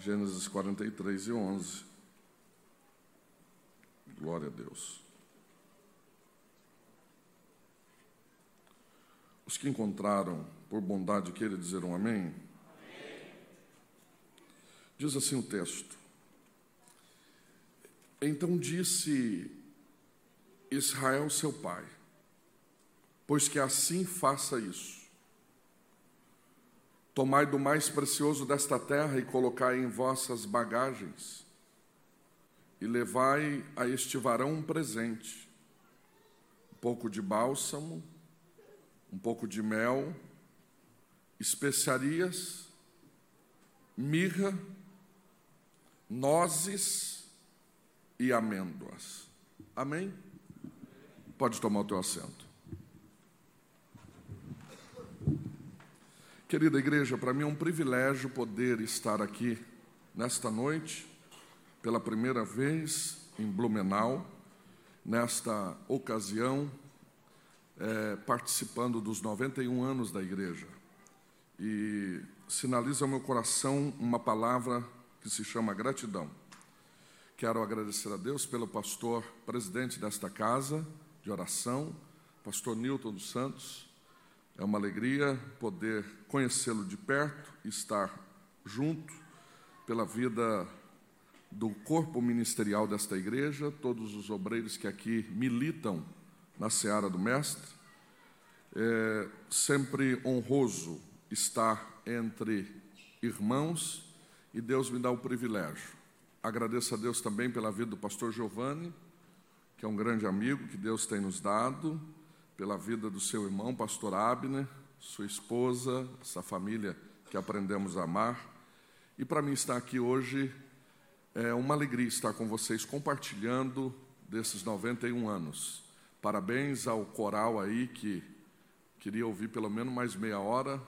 Gênesis 43 e 11. Glória a Deus. Os que encontraram, por bondade, querem dizer um amém? Amém. Diz assim o texto. Então disse Israel, seu pai, pois que assim faça isso. Tomai do mais precioso desta terra e colocai em vossas bagagens, e levai a este varão um presente, um pouco de bálsamo, um pouco de mel, especiarias, mirra, nozes e amêndoas. Amém? Pode tomar o teu assento. Querida igreja, para mim é um privilégio poder estar aqui nesta noite, pela primeira vez em Blumenau, nesta ocasião, participando dos 91 anos da igreja. E sinaliza ao meu coração uma palavra que se chama gratidão. Quero agradecer a Deus pelo pastor presidente desta casa de oração, pastor Newton dos Santos. É uma alegria poder conhecê-lo de perto, estar junto pela vida do corpo ministerial desta igreja, todos os obreiros que aqui militam na seara do mestre. É sempre honroso estar entre irmãos e Deus me dá o privilégio. Agradeço a Deus também pela vida do pastor Giovanni, que é um grande amigo que Deus tem nos dado, pela vida do seu irmão, pastor Abner, sua esposa, essa família que aprendemos a amar. E para mim estar aqui hoje é uma alegria estar com vocês compartilhando desses 91 anos. Parabéns ao coral aí que queria ouvir pelo menos mais meia hora.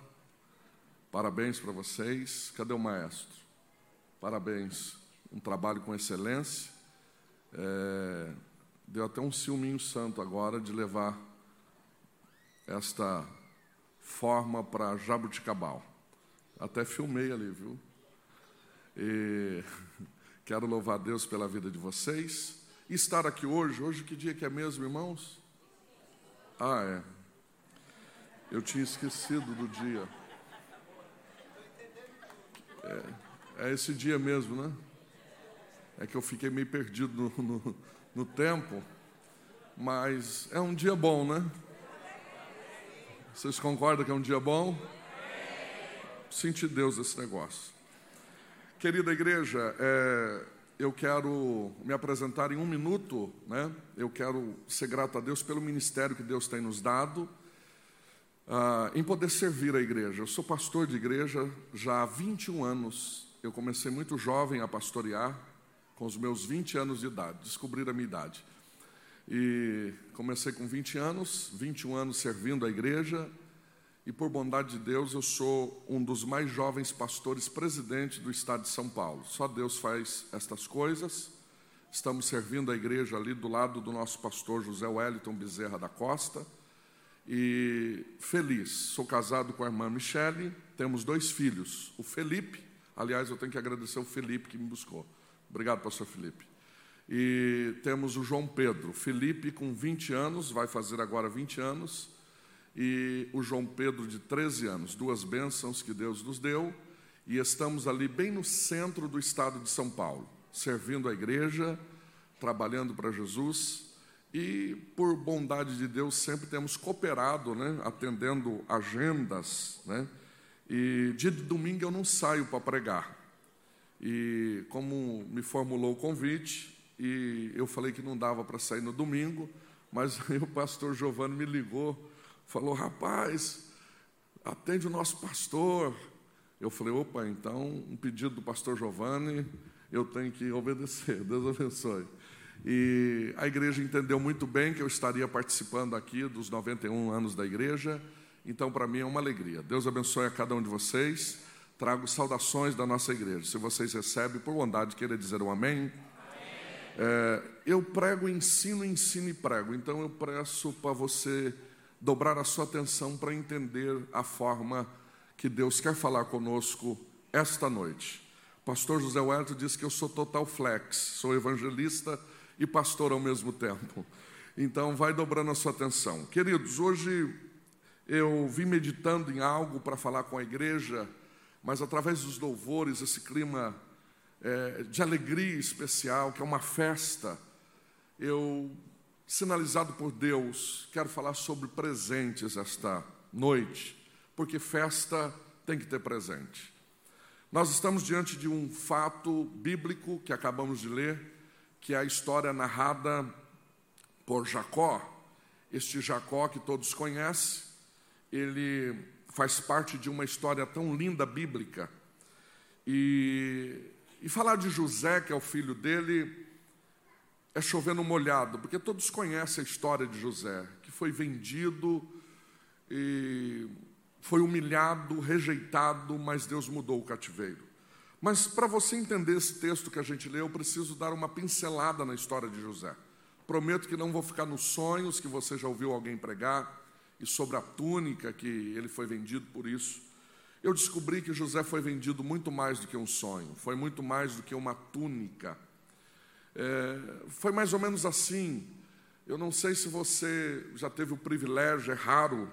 Parabéns para vocês. Cadê o maestro? Parabéns. Um trabalho com excelência. Deu até um ciúminho santo agora de levar esta forma para Jabuticabal. Até filmei ali, viu? E quero louvar a Deus pela vida de vocês. E estar aqui hoje, que dia que é mesmo, irmãos? Ah, é. Eu tinha esquecido do dia. É esse dia mesmo, né? É que eu fiquei meio perdido no tempo, mas é um dia bom, né? Vocês concordam que é um dia bom? Senti Deus esse negócio. Querida igreja, eu quero me apresentar em um minuto, né? Eu quero ser grato a Deus pelo ministério que Deus tem nos dado, em poder servir a igreja. Eu sou pastor de igreja já há 21 anos. Eu comecei muito jovem a pastorear, com os meus 20 anos de idade. Descobrir a minha idade. E comecei com 20 anos, 21 anos servindo a igreja, e por bondade de Deus eu sou um dos mais jovens pastores presidente do estado de São Paulo. Só Deus faz estas coisas. Estamos servindo a igreja ali do lado do nosso pastor José Wellington Bezerra da Costa, e feliz. Sou casado com a irmã Michele, temos 2 filhos, o Felipe, aliás eu tenho que agradecer o Felipe que me buscou. Obrigado, pastor Felipe. E temos o João Pedro, Felipe com 20 anos, vai fazer agora 20 anos, e o João Pedro de 13 anos, 2 bênçãos que Deus nos deu, e estamos ali bem no centro do estado de São Paulo, servindo a igreja, trabalhando para Jesus, e por bondade de Deus sempre temos cooperado, né, atendendo agendas, né, e dia de domingo eu não saio para pregar, e como me formulou o convite, e eu falei que não dava para sair no domingo, mas aí o pastor Giovanni me ligou, falou, rapaz, atende o nosso pastor. Eu falei, opa, então, um pedido do pastor Giovanni, eu tenho que obedecer, Deus abençoe. E a igreja entendeu muito bem que eu estaria participando aqui dos 91 anos da igreja, então, para mim, é uma alegria. Deus abençoe a cada um de vocês, trago saudações da nossa igreja. Se vocês recebem, por bondade, queira dizer um amém. Eu prego, ensino e prego. Então eu peço para você dobrar a sua atenção para entender a forma que Deus quer falar conosco esta noite. O pastor José Wellington disse que eu sou total flex, sou evangelista e pastor ao mesmo tempo. Então, vai dobrando a sua atenção. Queridos, hoje eu vim meditando em algo para falar com a igreja, mas através dos louvores, esse clima de alegria especial, que é uma festa, eu, sinalizado por Deus, quero falar sobre presentes esta noite, porque festa tem que ter presente. Nós estamos diante de um fato bíblico que acabamos de ler, que é a história narrada por Jacó. Este Jacó que todos conhecem, ele faz parte de uma história tão linda bíblica. E falar de José, que é o filho dele, é chover no molhado, porque todos conhecem a história de José, que foi vendido e foi humilhado, rejeitado, mas Deus mudou o cativeiro. Mas para você entender esse texto que a gente leu, eu preciso dar uma pincelada na história de José. Prometo que não vou ficar nos sonhos que você já ouviu alguém pregar e sobre a túnica que ele foi vendido por isso. Eu descobri que José foi vendido muito mais do que um sonho, foi muito mais do que uma túnica. Foi mais ou menos assim. Eu não sei se você já teve o privilégio, é raro,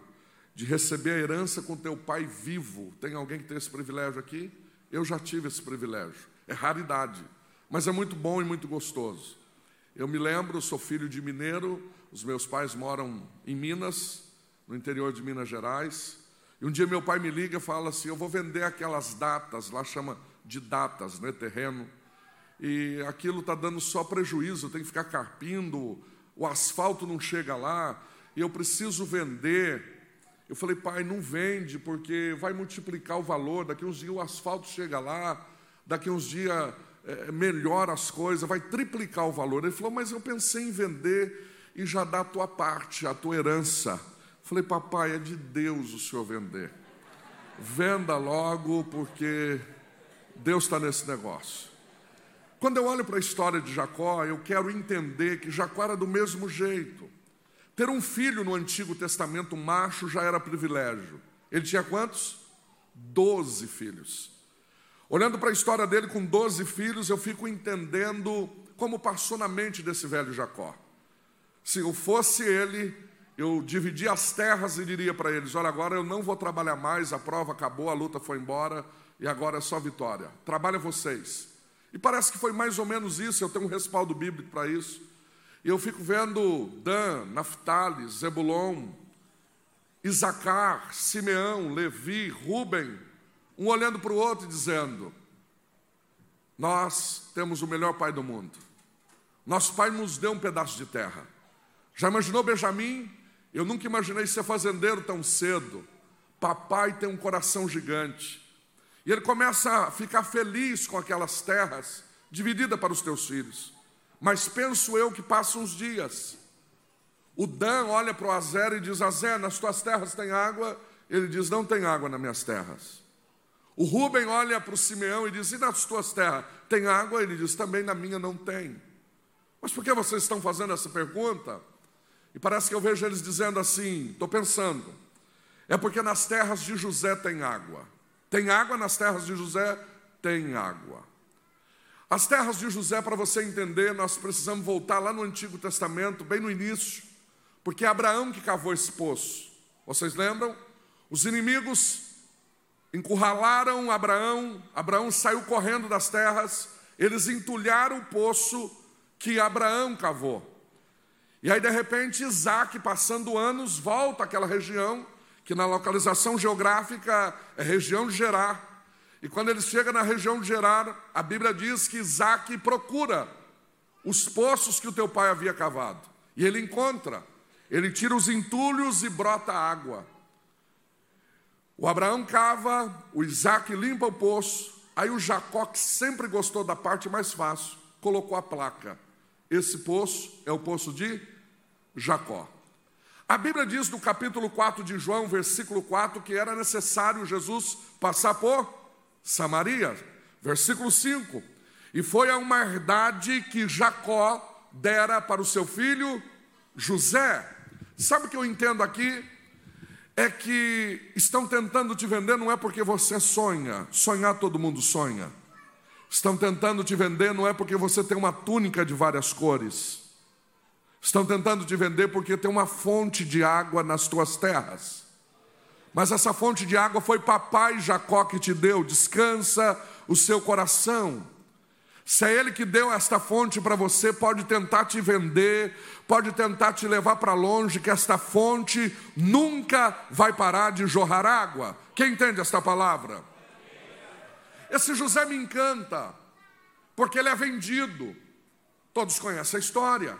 de receber a herança com teu pai vivo. Tem alguém que tem esse privilégio aqui? Eu já tive esse privilégio. É raridade, mas é muito bom e muito gostoso. Eu me lembro, sou filho de mineiro, os meus pais moram em Minas, no interior de Minas Gerais, e um dia meu pai me liga e fala assim: eu vou vender aquelas datas, lá chama de datas, né, terreno, e aquilo está dando só prejuízo, tem que ficar carpindo, o asfalto não chega lá, e eu preciso vender. Eu falei: pai, não vende, porque vai multiplicar o valor, daqui uns dias o asfalto chega lá, daqui uns dias melhora as coisas, vai triplicar o valor. Ele falou: mas eu pensei em vender e já dá a tua parte, a tua herança. Eu falei: papai, é de Deus o senhor vender. Venda logo, porque Deus está nesse negócio. Quando eu olho para a história de Jacó, eu quero entender que Jacó era do mesmo jeito. Ter um filho no Antigo Testamento macho já era privilégio. Ele tinha quantos? 12 filhos. Olhando para a história dele com 12 filhos, eu fico entendendo como passou na mente desse velho Jacó. Se eu fosse ele, eu dividia as terras e diria para eles: olha, agora eu não vou trabalhar mais, a prova acabou, a luta foi embora e agora é só vitória. Trabalha vocês. E parece que foi mais ou menos isso, eu tenho um respaldo bíblico para isso. E eu fico vendo Dan, Naftali, Zebulon, Isaac, Simeão, Levi, Rubem, um olhando para o outro e dizendo: nós temos o melhor pai do mundo. Nosso pai nos deu um pedaço de terra. Já imaginou Benjamim? Eu nunca imaginei ser fazendeiro tão cedo. Papai tem um coração gigante. E ele começa a ficar feliz com aquelas terras divididas para os teus filhos. Mas penso eu que passam uns dias. O Dan olha para o Aser e diz: Aser, nas tuas terras tem água? Ele diz: não tem água nas minhas terras. O Rubem olha para o Simeão e diz: e nas tuas terras tem água? Ele diz: também na minha não tem. Mas por que vocês estão fazendo essa pergunta? E parece que eu vejo eles dizendo assim, estou pensando: é porque nas terras de José tem água. Tem água nas terras de José? Tem água. As terras de José, para você entender, nós precisamos voltar lá no Antigo Testamento, bem no início, porque é Abraão que cavou esse poço. Vocês lembram? Os inimigos encurralaram Abraão, Abraão saiu correndo das terras, eles entulharam o poço que Abraão cavou. E aí, de repente, Isaac, passando anos, volta àquela região, que na localização geográfica é região de Gerar. E quando ele chega na região de Gerar, a Bíblia diz que Isaac procura os poços que o teu pai havia cavado. E ele encontra, ele tira os entulhos e brota água. O Abraão cava, o Isaac limpa o poço, aí o Jacó, que sempre gostou da parte mais fácil, colocou a placa: esse poço é o poço de Jacó. A Bíblia diz no capítulo 4 de João, versículo 4, que era necessário Jesus passar por Samaria, versículo 5, e foi a uma herdade que Jacó dera para o seu filho José. Sabe o que eu entendo aqui? É que estão tentando te vender, não é porque você sonha, sonhar todo mundo sonha. Estão tentando te vender não é porque você tem uma túnica de várias cores. Estão tentando te vender porque tem uma fonte de água nas tuas terras. Mas essa fonte de água foi papai Jacó que te deu. Descansa o seu coração. Se é ele que deu esta fonte para você, pode tentar te vender, pode tentar te levar para longe, que esta fonte nunca vai parar de jorrar água. Quem entende esta palavra? Esse José me encanta, porque ele é vendido. Todos conhecem a história.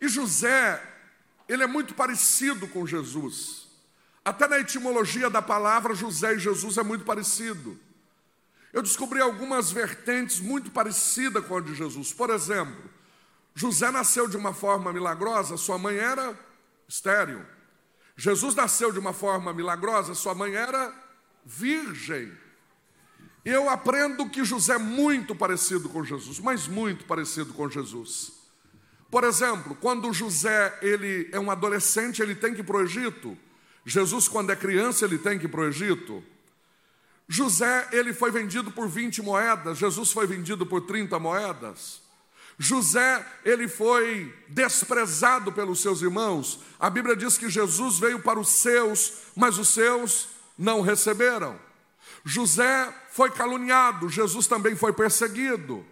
E José, ele é muito parecido com Jesus. Até na etimologia da palavra, José e Jesus é muito parecido. Eu descobri algumas vertentes muito parecidas com a de Jesus. Por exemplo, José nasceu de uma forma milagrosa, sua mãe era estéril. Jesus nasceu de uma forma milagrosa, sua mãe era virgem. Eu aprendo que José é muito parecido com Jesus, mas muito parecido com Jesus. Por exemplo, quando José ele é um adolescente, ele tem que ir para o Egito. Jesus, quando é criança, ele tem que ir para o Egito. José ele foi vendido por 20 moedas, Jesus foi vendido por 30 moedas. José ele foi desprezado pelos seus irmãos. A Bíblia diz que Jesus veio para os seus, mas os seus não receberam. José foi caluniado, Jesus também foi perseguido.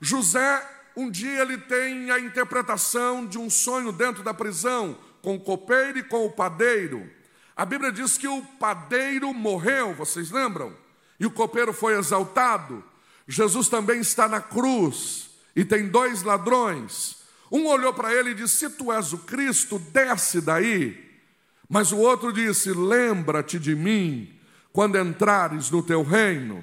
José, um dia ele tem a interpretação de um sonho dentro da prisão, com o copeiro e com o padeiro. A Bíblia diz que o padeiro morreu, vocês lembram? E o copeiro foi exaltado. Jesus também está na cruz e tem dois ladrões. Um olhou para ele e disse, se tu és o Cristo, desce daí. Mas o outro disse, lembra-te de mim quando entrares no teu reino.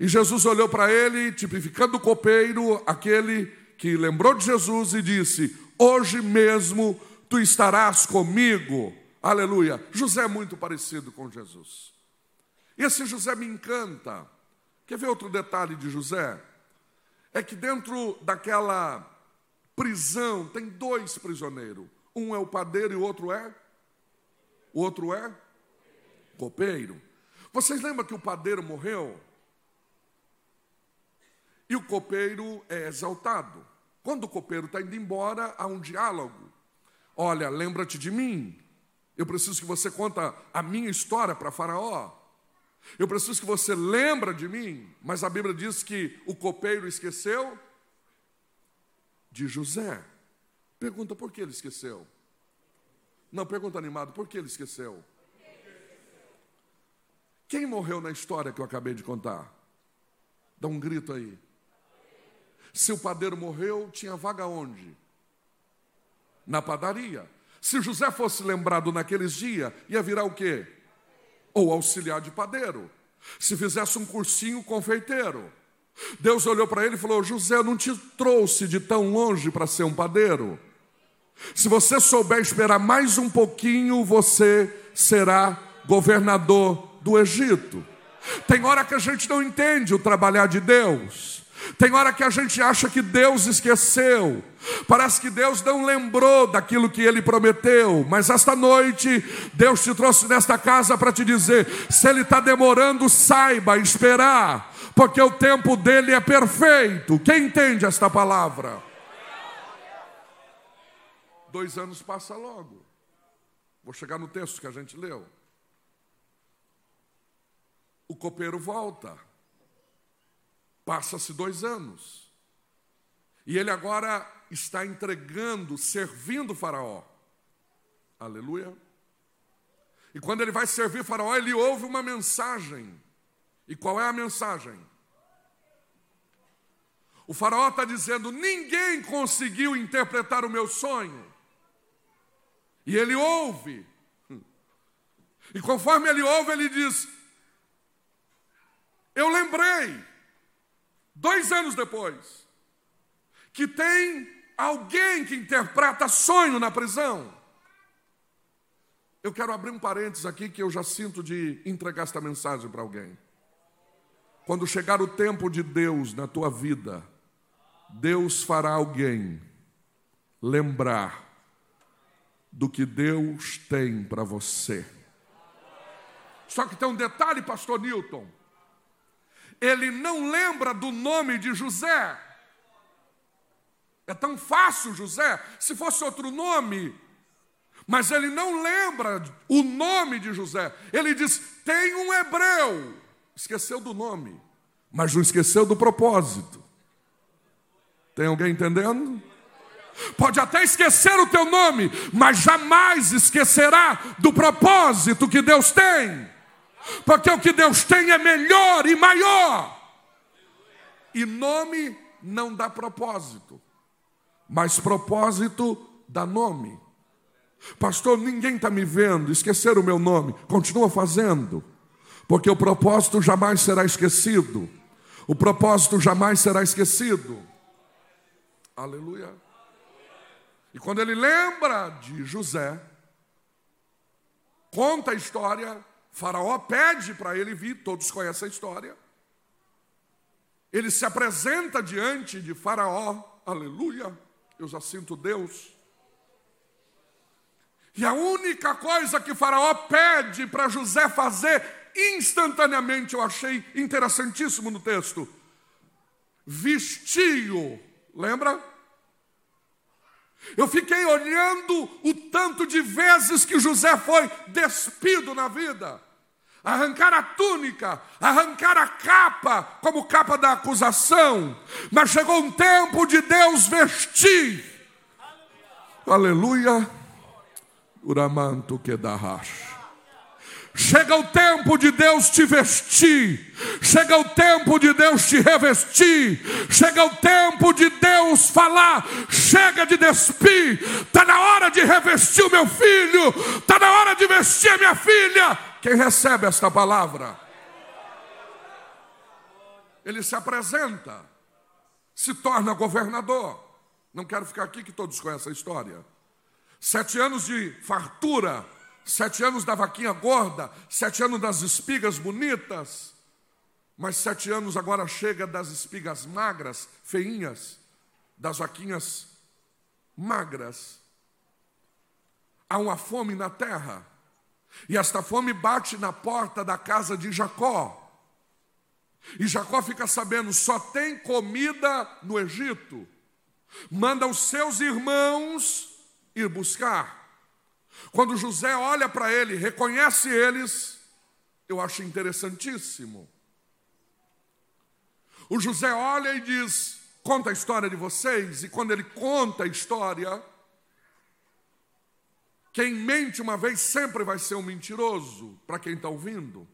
E Jesus olhou para ele, tipificando o copeiro, aquele que lembrou de Jesus e disse, hoje mesmo tu estarás comigo. Aleluia. José é muito parecido com Jesus. Esse José me encanta. Quer ver outro detalhe de José? É que dentro daquela prisão tem dois prisioneiros. Um é o padeiro e o outro é copeiro. Vocês lembram que o padeiro morreu? E o copeiro é exaltado. Quando o copeiro está indo embora, há um diálogo. Olha, lembra-te de mim. Eu preciso que você conta a minha história para Faraó. Eu preciso que você lembra de mim. Mas a Bíblia diz que o copeiro esqueceu de José. Pergunta por que ele esqueceu. Não, pergunta animado, por que ele esqueceu? Quem morreu na história que eu acabei de contar? Dá um grito aí. Se o padeiro morreu, tinha vaga onde? Na padaria. Se José fosse lembrado naqueles dias, ia virar o quê? Ou auxiliar de padeiro. Se fizesse um cursinho, confeiteiro. Deus olhou para ele e falou, José, eu não te trouxe de tão longe para ser um padeiro. Se você souber esperar mais um pouquinho, você será governador do Egito. Tem hora que a gente não entende o trabalhar de Deus. Tem hora que a gente acha que Deus esqueceu. Parece que Deus não lembrou daquilo que Ele prometeu. Mas esta noite, Deus te trouxe nesta casa para te dizer, se Ele está demorando, saiba esperar, porque o tempo dEle é perfeito. Quem entende esta palavra? 2 anos passa logo. Vou chegar no texto que a gente leu. O copeiro volta, passa-se 2 anos, e ele agora está entregando, servindo o Faraó. Aleluia. E quando ele vai servir o Faraó, ele ouve uma mensagem. E qual é a mensagem? O Faraó está dizendo, ninguém conseguiu interpretar o meu sonho. E ele ouve. E conforme ele ouve, ele diz, eu lembrei, 2 anos depois, que tem alguém que interpreta sonho na prisão. Eu quero abrir um parênteses aqui que eu já sinto de entregar esta mensagem para alguém. Quando chegar o tempo de Deus na tua vida, Deus fará alguém lembrar do que Deus tem para você. Só que tem um detalhe, pastor Newton. ele não lembra do nome de José. É tão fácil, José, se fosse outro nome. Mas ele não lembra o nome de José. Ele diz, tem um hebreu. Esqueceu do nome, mas não esqueceu do propósito. Tem alguém entendendo? Pode até esquecer o teu nome, mas jamais esquecerá do propósito que Deus tem. Porque o que Deus tem é melhor e maior. E nome não dá propósito, mas propósito dá nome. Pastor, ninguém está me vendo, esqueceram o meu nome. Continua fazendo, porque o propósito jamais será esquecido. O propósito jamais será esquecido. Aleluia. E quando ele lembra de José, conta a história, Faraó pede para ele vir, todos conhecem a história. Ele se apresenta diante de Faraó, aleluia, eu já sinto Deus. E a única coisa que Faraó pede para José fazer, instantaneamente eu achei interessantíssimo no texto, vestiu, lembra? Eu fiquei olhando o tanto de vezes que José foi despido na vida. Arrancar a túnica, arrancar a capa, como capa da acusação. Mas chegou um tempo de Deus vestir. Aleluia. Uramanto Kedahash. Chega o tempo de Deus te vestir. Chega o tempo de Deus te revestir. Chega o tempo de Deus falar. Chega de despir. Está na hora de revestir o meu filho. Está na hora de vestir a minha filha. Quem recebe esta palavra? Ele se apresenta. Se torna governador. Não quero ficar aqui que todos conhecem a história. 7 anos de fartura. 7 anos da vaquinha gorda, 7 anos das espigas bonitas, mas 7 anos agora chega das espigas magras, feinhas, das vaquinhas magras. Há uma fome na terra, e esta fome bate na porta da casa de Jacó. E Jacó fica sabendo, só tem comida no Egito. Manda os seus irmãos ir buscar. Quando José olha para ele, reconhece eles, eu acho interessantíssimo. O José olha e diz, conta a história de vocês. E quando ele conta a história, quem mente uma vez sempre vai ser um mentiroso, para quem está ouvindo.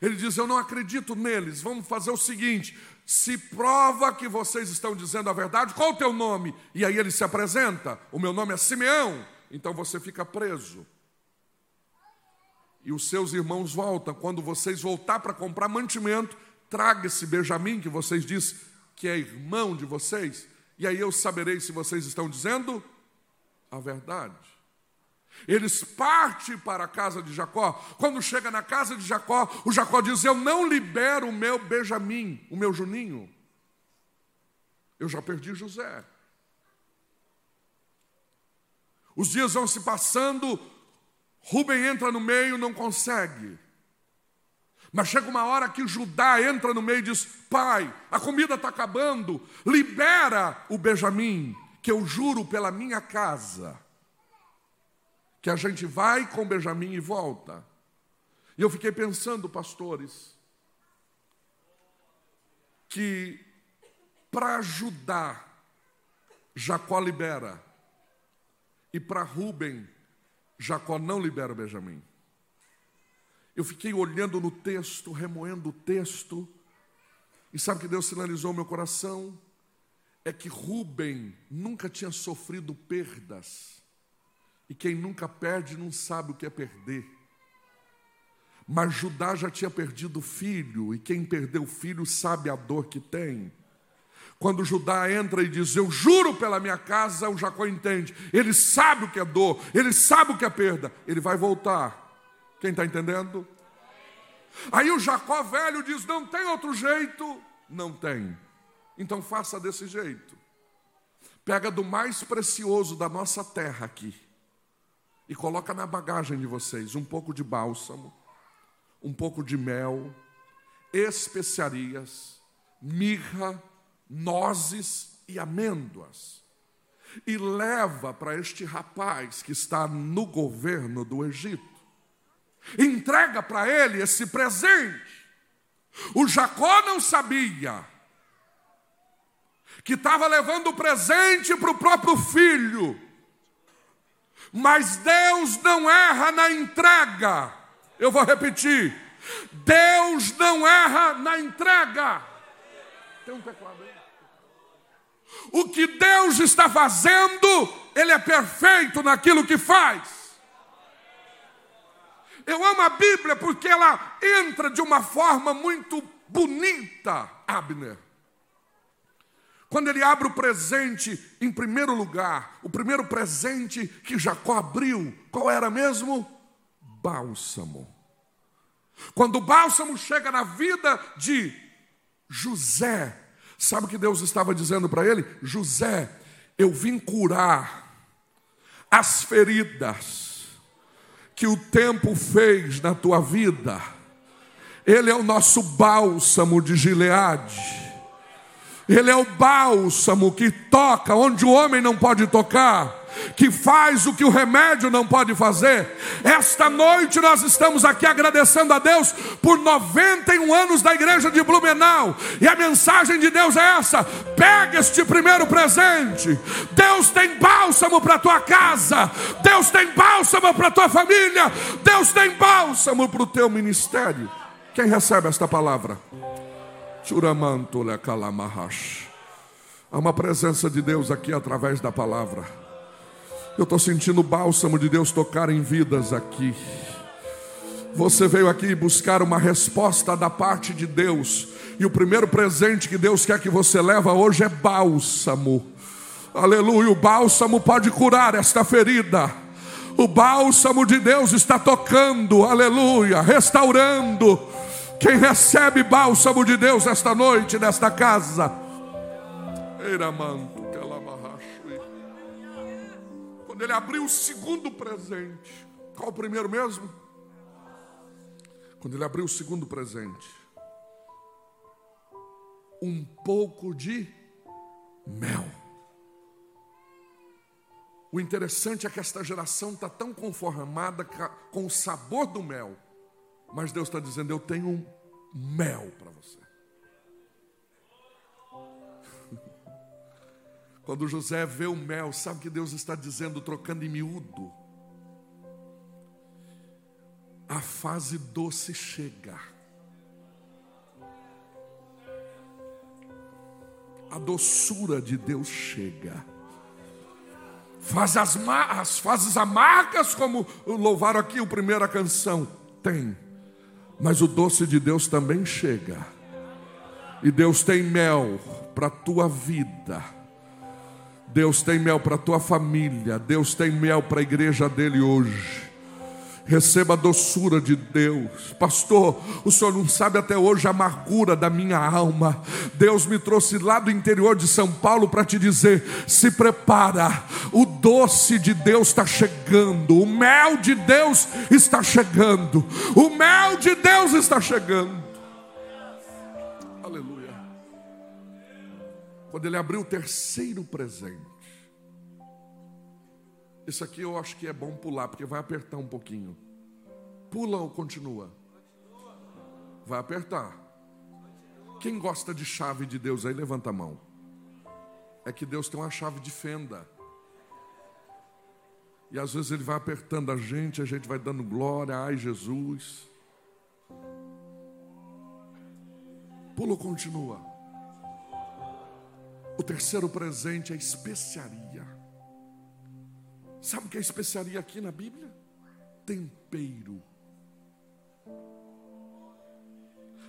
Ele diz, eu não acredito neles, vamos fazer o seguinte, se prova que vocês estão dizendo a verdade, qual o teu nome? E aí ele se apresenta, o meu nome é Simeão. Então você fica preso. E os seus irmãos voltam. Quando vocês voltar para comprar mantimento, traga esse Benjamim que vocês dizem que é irmão de vocês. E aí eu saberei se vocês estão dizendo a verdade. Eles partem para a casa de Jacó. Quando chega na casa de Jacó, o Jacó diz, eu não libero o meu Benjamim, o meu Juninho. Eu já perdi José. Os dias vão se passando, Rubem entra no meio, não consegue. Mas chega uma hora que Judá entra no meio e diz, pai, a comida está acabando, libera o Benjamim, que eu juro pela minha casa, que a gente vai com Benjamim e volta. E eu fiquei pensando, pastores, que para Judá, Jacó libera. E para Rubem, Jacó não libera o Benjamim. Eu fiquei olhando no texto, remoendo o texto. E sabe o que Deus sinalizou no meu coração? É que Rubem nunca tinha sofrido perdas. E quem nunca perde não sabe o que é perder. Mas Judá já tinha perdido filho. E quem perdeu filho sabe a dor que tem. Quando Judá entra e diz, eu juro pela minha casa, o Jacó entende. Ele sabe o que é dor, ele sabe o que é perda. Ele vai voltar. Quem está entendendo? Aí o Jacó velho diz, não tem outro jeito. Não tem. Então faça desse jeito. Pega do mais precioso da nossa terra aqui e coloca na bagagem de vocês um pouco de bálsamo, um pouco de mel, especiarias, mirra, nozes e amêndoas, e leva para este rapaz que está no governo do Egito. Entrega para ele esse presente. O Jacó não sabia que estava levando o presente para o próprio filho, mas Deus não erra na entrega. Eu vou repetir: Deus não erra na entrega. Tem um teclado aí? O que Deus está fazendo, Ele é perfeito naquilo que faz. Eu amo a Bíblia porque ela entra de uma forma muito bonita, Abner. Quando ele abre o presente, em primeiro lugar, o primeiro presente que Jacó abriu, qual era mesmo? Bálsamo. Quando o bálsamo chega na vida de José, sabe o que Deus estava dizendo para ele? José, eu vim curar as feridas que o tempo fez na tua vida. Ele é o nosso bálsamo de Gileade. Ele é o bálsamo que toca onde o homem não pode tocar, que faz o que o remédio não pode fazer. Esta noite nós estamos aqui agradecendo a Deus por 91 anos da igreja de Blumenau. E a mensagem de Deus é essa: pega este primeiro presente. Deus tem bálsamo para a tua casa. Deus tem bálsamo para a tua família. Deus tem bálsamo para o teu ministério. Quem recebe esta palavra? Há uma presença de Deus aqui através da palavra. Eu estou sentindo o bálsamo de Deus tocar em vidas aqui. Você veio aqui buscar uma resposta da parte de Deus, e o primeiro presente que Deus quer que você leve hoje é bálsamo. Aleluia, o bálsamo pode curar esta ferida. O bálsamo de Deus está tocando, aleluia, restaurando. Quem recebe bálsamo de Deus esta noite, nesta casa? Quando ele abriu o segundo presente, qual o primeiro mesmo? Quando ele abriu o segundo presente, um pouco de mel. O interessante é que esta geração está tão conformada com o sabor do mel, mas Deus está dizendo: eu tenho um mel para você. Quando José vê o mel, sabe o que Deus está dizendo, trocando em miúdo? A fase doce chega. A doçura de Deus chega. Faz as fases amargas, como louvaram aqui a primeira canção. Tem. Mas o doce de Deus também chega. E Deus tem mel para a tua vida. Deus tem mel para a tua família. Deus tem mel para a igreja dele hoje. Receba a doçura de Deus. Pastor, o senhor não sabe até hoje a amargura da minha alma. Deus me trouxe lá do interior de São Paulo para te dizer: se prepara, o doce de Deus está chegando, o mel de Deus está chegando, o mel de Deus está chegando. Aleluia. Quando ele abriu o terceiro presente, isso aqui eu acho que é bom pular, porque vai apertar um pouquinho. Pula ou continua? Vai apertar. Quem gosta de chave de Deus aí, levanta a mão. É que Deus tem uma chave de fenda. E às vezes Ele vai apertando a gente vai dando glória. Ai, Jesus. Pula ou continua? O terceiro presente é especiaria. Sabe o que é especiaria aqui na Bíblia? Tempero.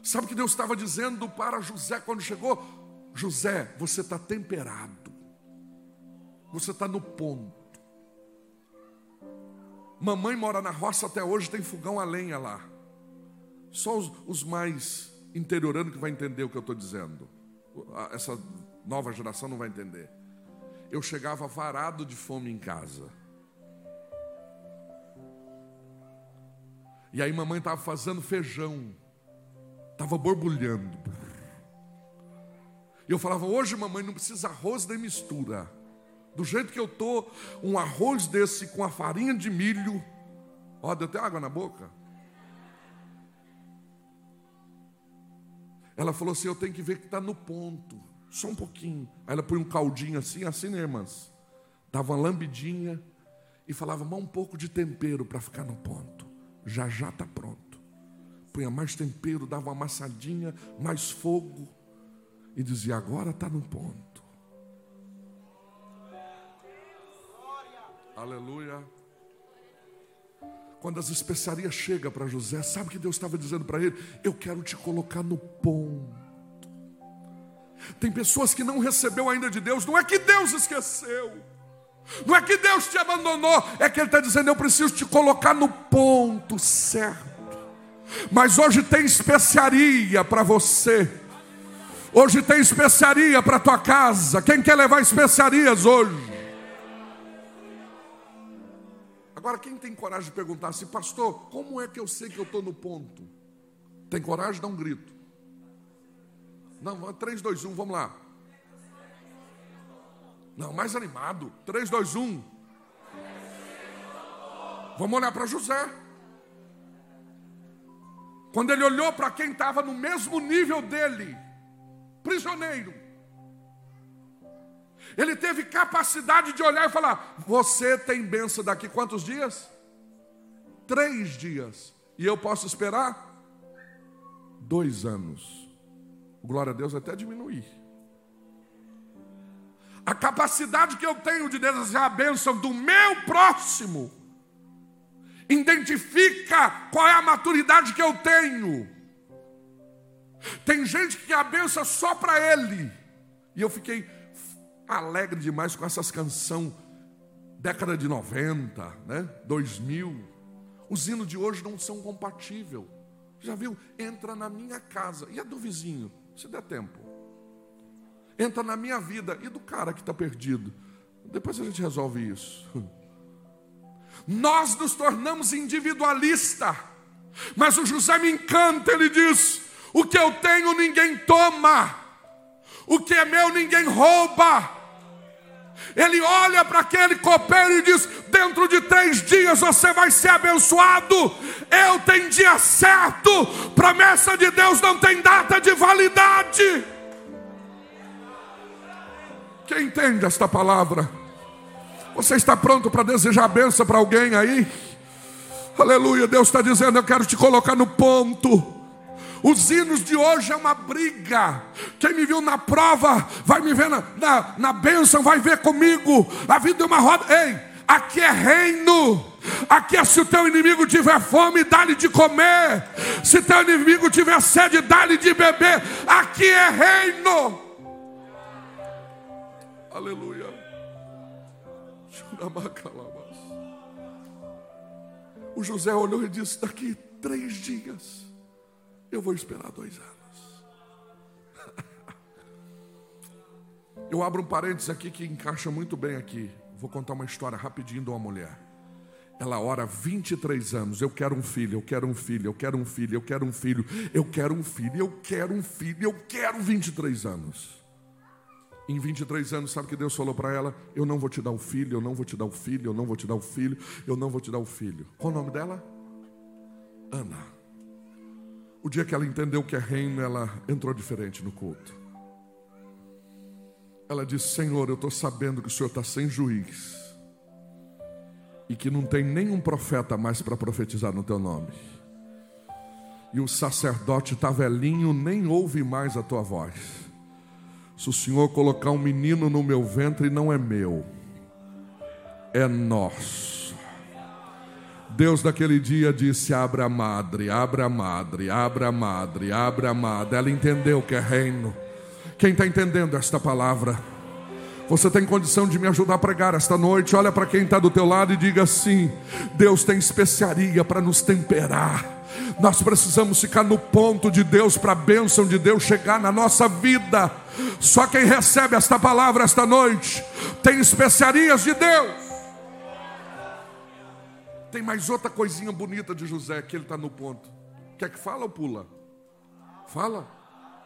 Sabe o que Deus estava dizendo para José quando chegou? José, você está temperado. Você está no ponto. Mamãe mora na roça até hoje, tem fogão a lenha lá. Só os mais interioranos que vai entender o que eu estou dizendo. Essa nova geração não vai entender. Eu chegava varado de fome em casa. E aí mamãe estava fazendo feijão. estava borbulhando. Eu falava, hoje mamãe não precisa arroz nem mistura. Do jeito que eu estou, um arroz desse com a farinha de milho. Ó, deu até água na boca. Ela falou assim, eu tenho que ver que está no ponto. Só um pouquinho. Aí ela põe um caldinho assim, assim, né, irmãs? Dava uma lambidinha e falava, mas um pouco de tempero para ficar no ponto. Já já está pronto. Punha mais tempero, dava uma amassadinha, mais fogo. E dizia, agora está no ponto. Aleluia. Quando as especiarias chegam para José, sabe o que Deus estava dizendo para ele? Eu quero te colocar no ponto. Tem pessoas que não recebeu ainda de Deus. Não é que Deus esqueceu, não é que Deus te abandonou, é que Ele está dizendo, eu preciso te colocar no ponto certo. Mas hoje tem especiaria para você. Hoje tem especiaria para a tua casa. Quem quer levar especiarias hoje? Agora, quem tem coragem de perguntar assim, pastor, como é que eu sei que eu estou no ponto? Tem coragem? Dá um grito. Não, 3, 2, 1, vamos lá. Não, mais animado. 3, 2, 1. Vamos olhar para José. Quando ele olhou para quem estava no mesmo nível dele, prisioneiro, ele teve capacidade de olhar e falar, você tem bênção daqui quantos dias? 3 dias. E eu posso esperar 2 anos. Glória a Deus, até diminuir. A capacidade que eu tenho de desejar a bênção do meu próximo identifica qual é a maturidade que eu tenho. Tem gente que a bênção é só para ele. E eu fiquei alegre demais com essas canções década de 90, né? 2000. Os hinos de hoje não são compatíveis. Já viu? Entra na minha casa. E a do vizinho? Se der tempo. Entra na minha vida. E do cara que está perdido? Depois a gente resolve isso. Nós nos tornamos individualista. Mas o José me encanta. Ele diz, o que eu tenho ninguém toma. O que é meu ninguém rouba. Ele olha para aquele copeiro e diz, dentro de 3 dias você vai ser abençoado. Eu tenho dia certo. Promessa de Deus não tem data de validade. Quem entende esta palavra? Você está pronto para desejar a bênção para alguém aí? Aleluia, Deus está dizendo, eu quero te colocar no ponto. Os hinos de hoje é uma briga. Quem me viu na prova vai me ver na bênção, vai ver comigo. A vida é uma roda. Ei, aqui é reino. Aqui é, se o teu inimigo tiver fome, dá-lhe de comer. Se teu inimigo tiver sede, dá-lhe de beber. Aqui é reino. Aleluia. O José olhou e disse, daqui 3 dias eu vou esperar 2 anos. Eu abro um parênteses aqui que encaixa muito bem aqui. Vou contar uma história rapidinho de uma mulher. Ela ora há 23 anos. Eu quero um filho, eu quero um filho, eu quero um filho, eu quero um filho. Eu quero um filho, eu quero um filho, eu quero 23 anos. Em 23 anos, sabe o que Deus falou para ela? Eu não vou te dar um filho, eu não vou te dar um filho, eu não vou te dar um filho, eu não vou te dar um filho. Qual o nome dela? Ana. O dia que ela entendeu que é reino, ela entrou diferente no culto. Ela disse, Senhor, eu estou sabendo que o Senhor está sem juiz e que não tem nenhum profeta mais para profetizar no teu nome. E o sacerdote está velhinho, nem ouve mais a tua voz. Se o Senhor colocar um menino no meu ventre, não é meu, é nosso. Deus naquele dia disse, abra a madre, abra a madre, abra a madre, abra a madre. Ela entendeu que é reino. Quem está entendendo esta palavra? Você tem condição de me ajudar a pregar esta noite? Olha para quem está do teu lado e diga assim, Deus tem especiaria para nos temperar. Nós precisamos ficar no ponto de Deus para a bênção de Deus chegar na nossa vida. Só quem recebe esta palavra esta noite tem especiarias de Deus. Tem mais outra coisinha bonita de José, que ele está no ponto. Quer que fala ou pula? Fala.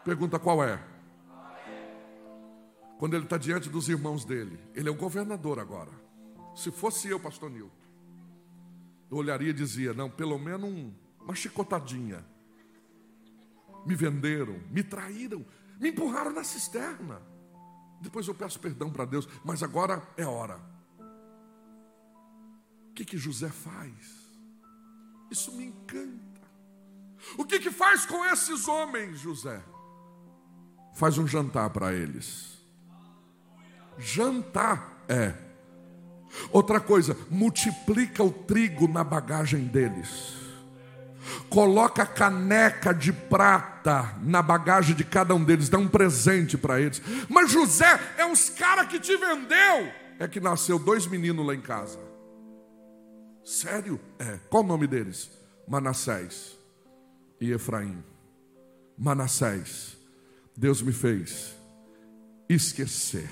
Pergunta qual é. Quando ele está diante dos irmãos dele, ele é o governador agora. Se fosse eu, pastor Newton, eu olharia e dizia, não, pelo menos uma chicotadinha. Me venderam, me traíram, me empurraram na cisterna. Depois eu peço perdão para Deus, mas agora é hora. O que José faz? Isso me encanta. O que faz com esses homens, José? Faz um jantar para eles. Jantar é. Outra coisa, multiplica o trigo na bagagem deles. Coloca caneca de prata na bagagem de cada um deles, dá um presente para eles. Mas José é uns caras que te vendeu. É que nasceu dois meninos lá em casa. Sério? É. Qual o nome deles? Manassés e Efraim. Manassés, Deus me fez esquecer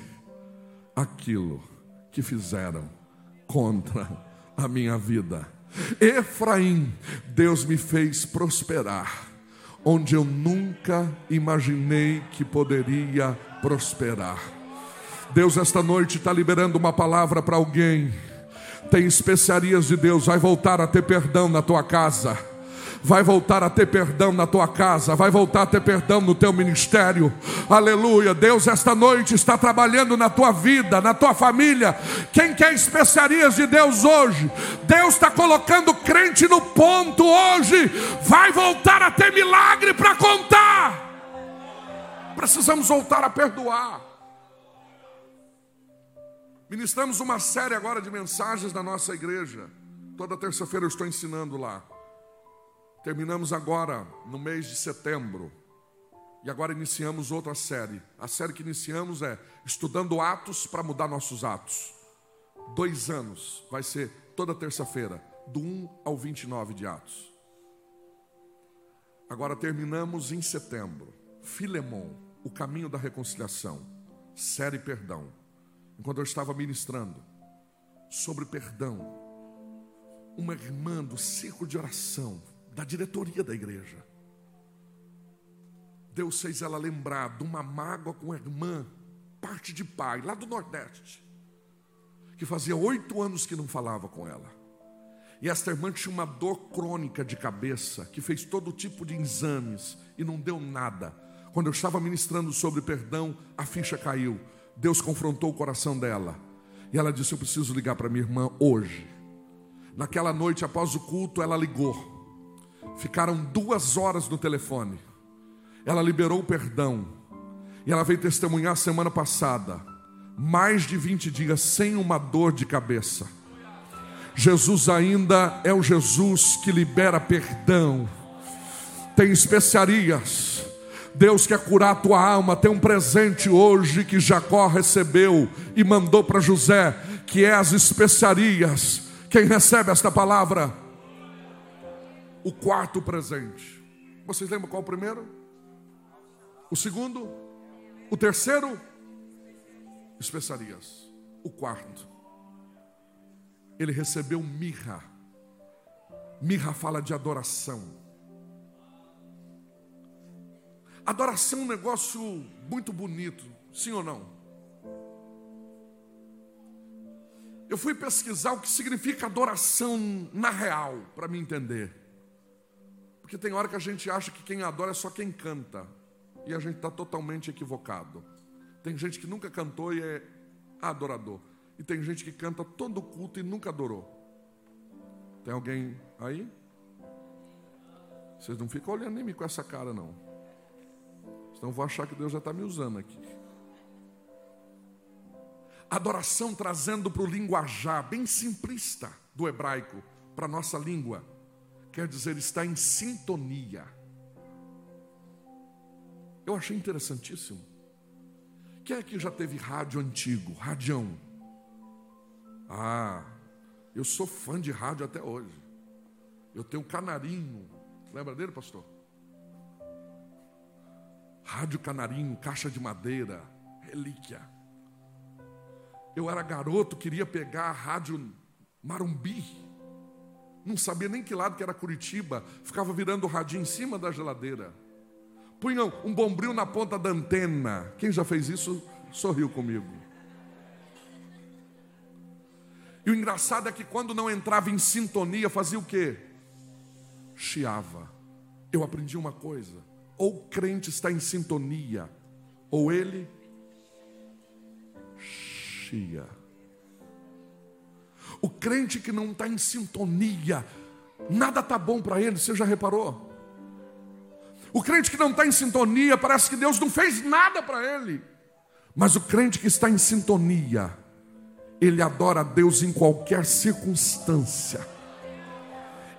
aquilo que fizeram contra a minha vida. Efraim, Deus me fez prosperar onde eu nunca imaginei que poderia prosperar. Deus esta noite está liberando uma palavra para alguém. Tem especiarias de Deus, vai voltar a ter perdão na tua casa. Vai voltar a ter perdão na tua casa. Vai voltar a ter perdão no teu ministério. Aleluia. Deus esta noite está trabalhando na tua vida, na tua família. Quem quer especiarias de Deus hoje? Deus está colocando crente no ponto hoje. Vai voltar a ter milagre para contar. Precisamos voltar a perdoar. Ministramos uma série agora de mensagens na nossa igreja. Toda terça-feira eu estou ensinando lá. Terminamos agora no mês de setembro. E agora iniciamos outra série. A série que iniciamos é Estudando Atos para Mudar Nossos Atos. 2 anos. Vai ser toda terça-feira, do 1 ao 29 de Atos. Agora terminamos em setembro. Filemon, o caminho da reconciliação. Série Perdão. Enquanto eu estava ministrando sobre perdão, uma irmã do círculo de oração da diretoria da igreja, Deus fez ela lembrar de uma mágoa com a irmã, parte de pai, lá do Nordeste, que fazia 8 anos que não falava com ela. E esta irmã tinha uma dor crônica de cabeça, que fez todo tipo de exames e não deu nada. Quando eu estava ministrando sobre perdão, a ficha caiu. Deus confrontou o coração dela. E ela disse, eu preciso ligar para minha irmã hoje. Naquela noite, após o culto, ela ligou. Ficaram 2 horas no telefone. Ela liberou o perdão. E ela veio testemunhar semana passada. Mais de 20 dias sem uma dor de cabeça. Jesus ainda é o Jesus que libera perdão. Tem especiarias. Deus quer curar a tua alma. Tem um presente hoje que Jacó recebeu e mandou para José, que é as especiarias. Quem recebe esta palavra? O 4º presente. Vocês lembram qual o primeiro? O 2º? O 3º? Especiarias. O 4º. Ele recebeu mirra. Mirra fala de adoração. Adoração é um negócio muito bonito. Sim ou não? Eu fui pesquisar o que significa adoração na real, para me entender. Porque tem hora que a gente acha que quem adora é só quem canta. E a gente está totalmente equivocado. Tem gente que nunca cantou e é adorador. E tem gente que canta todo culto e nunca adorou. Tem alguém aí? Vocês não ficam olhando em mim com essa cara, não. Senão eu vou achar que Deus já está me usando aqui. Adoração trazendo para o linguajar bem simplista do hebraico, para a nossa língua. Quer dizer, está em sintonia. Eu achei interessantíssimo. Quem é que já teve rádio antigo? Radião. Ah, eu sou fã de rádio até hoje. Eu tenho o Canarinho. Lembra dele, pastor? Rádio Canarinho, caixa de madeira, relíquia. Eu era garoto, queria pegar a rádio Marumbi. Não sabia nem que lado que era Curitiba. Ficava virando o radinho em cima da geladeira. punham um bombril na ponta da antena. Quem já fez isso, sorriu comigo. E o engraçado é que quando não entrava em sintonia, fazia o quê? Chiava. Eu aprendi uma coisa: ou o crente está em sintonia, ou ele chia. O crente que não está em sintonia, nada está bom para ele, você já reparou? O crente que não está em sintonia, parece que Deus não fez nada para ele. Mas o crente que está em sintonia, ele adora a Deus em qualquer circunstância.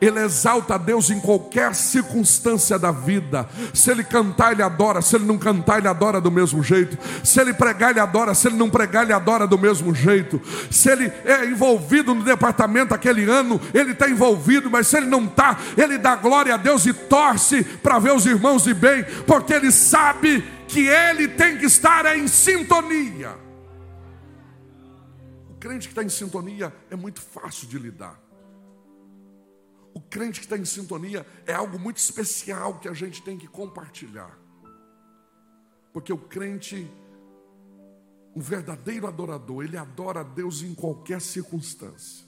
Ele exalta a Deus em qualquer circunstância da vida. Se ele cantar, ele adora. Se ele não cantar, ele adora do mesmo jeito. Se ele pregar, ele adora. Se ele não pregar, ele adora do mesmo jeito. Se ele é envolvido no departamento aquele ano, ele está envolvido. Mas se ele não está, ele dá glória a Deus e torce para ver os irmãos de bem, porque ele sabe que ele tem que estar em sintonia. O crente que está em sintonia é muito fácil de lidar. O crente que está em sintonia é algo muito especial que a gente tem que compartilhar. Porque o crente, o verdadeiro adorador, ele adora a Deus em qualquer circunstância.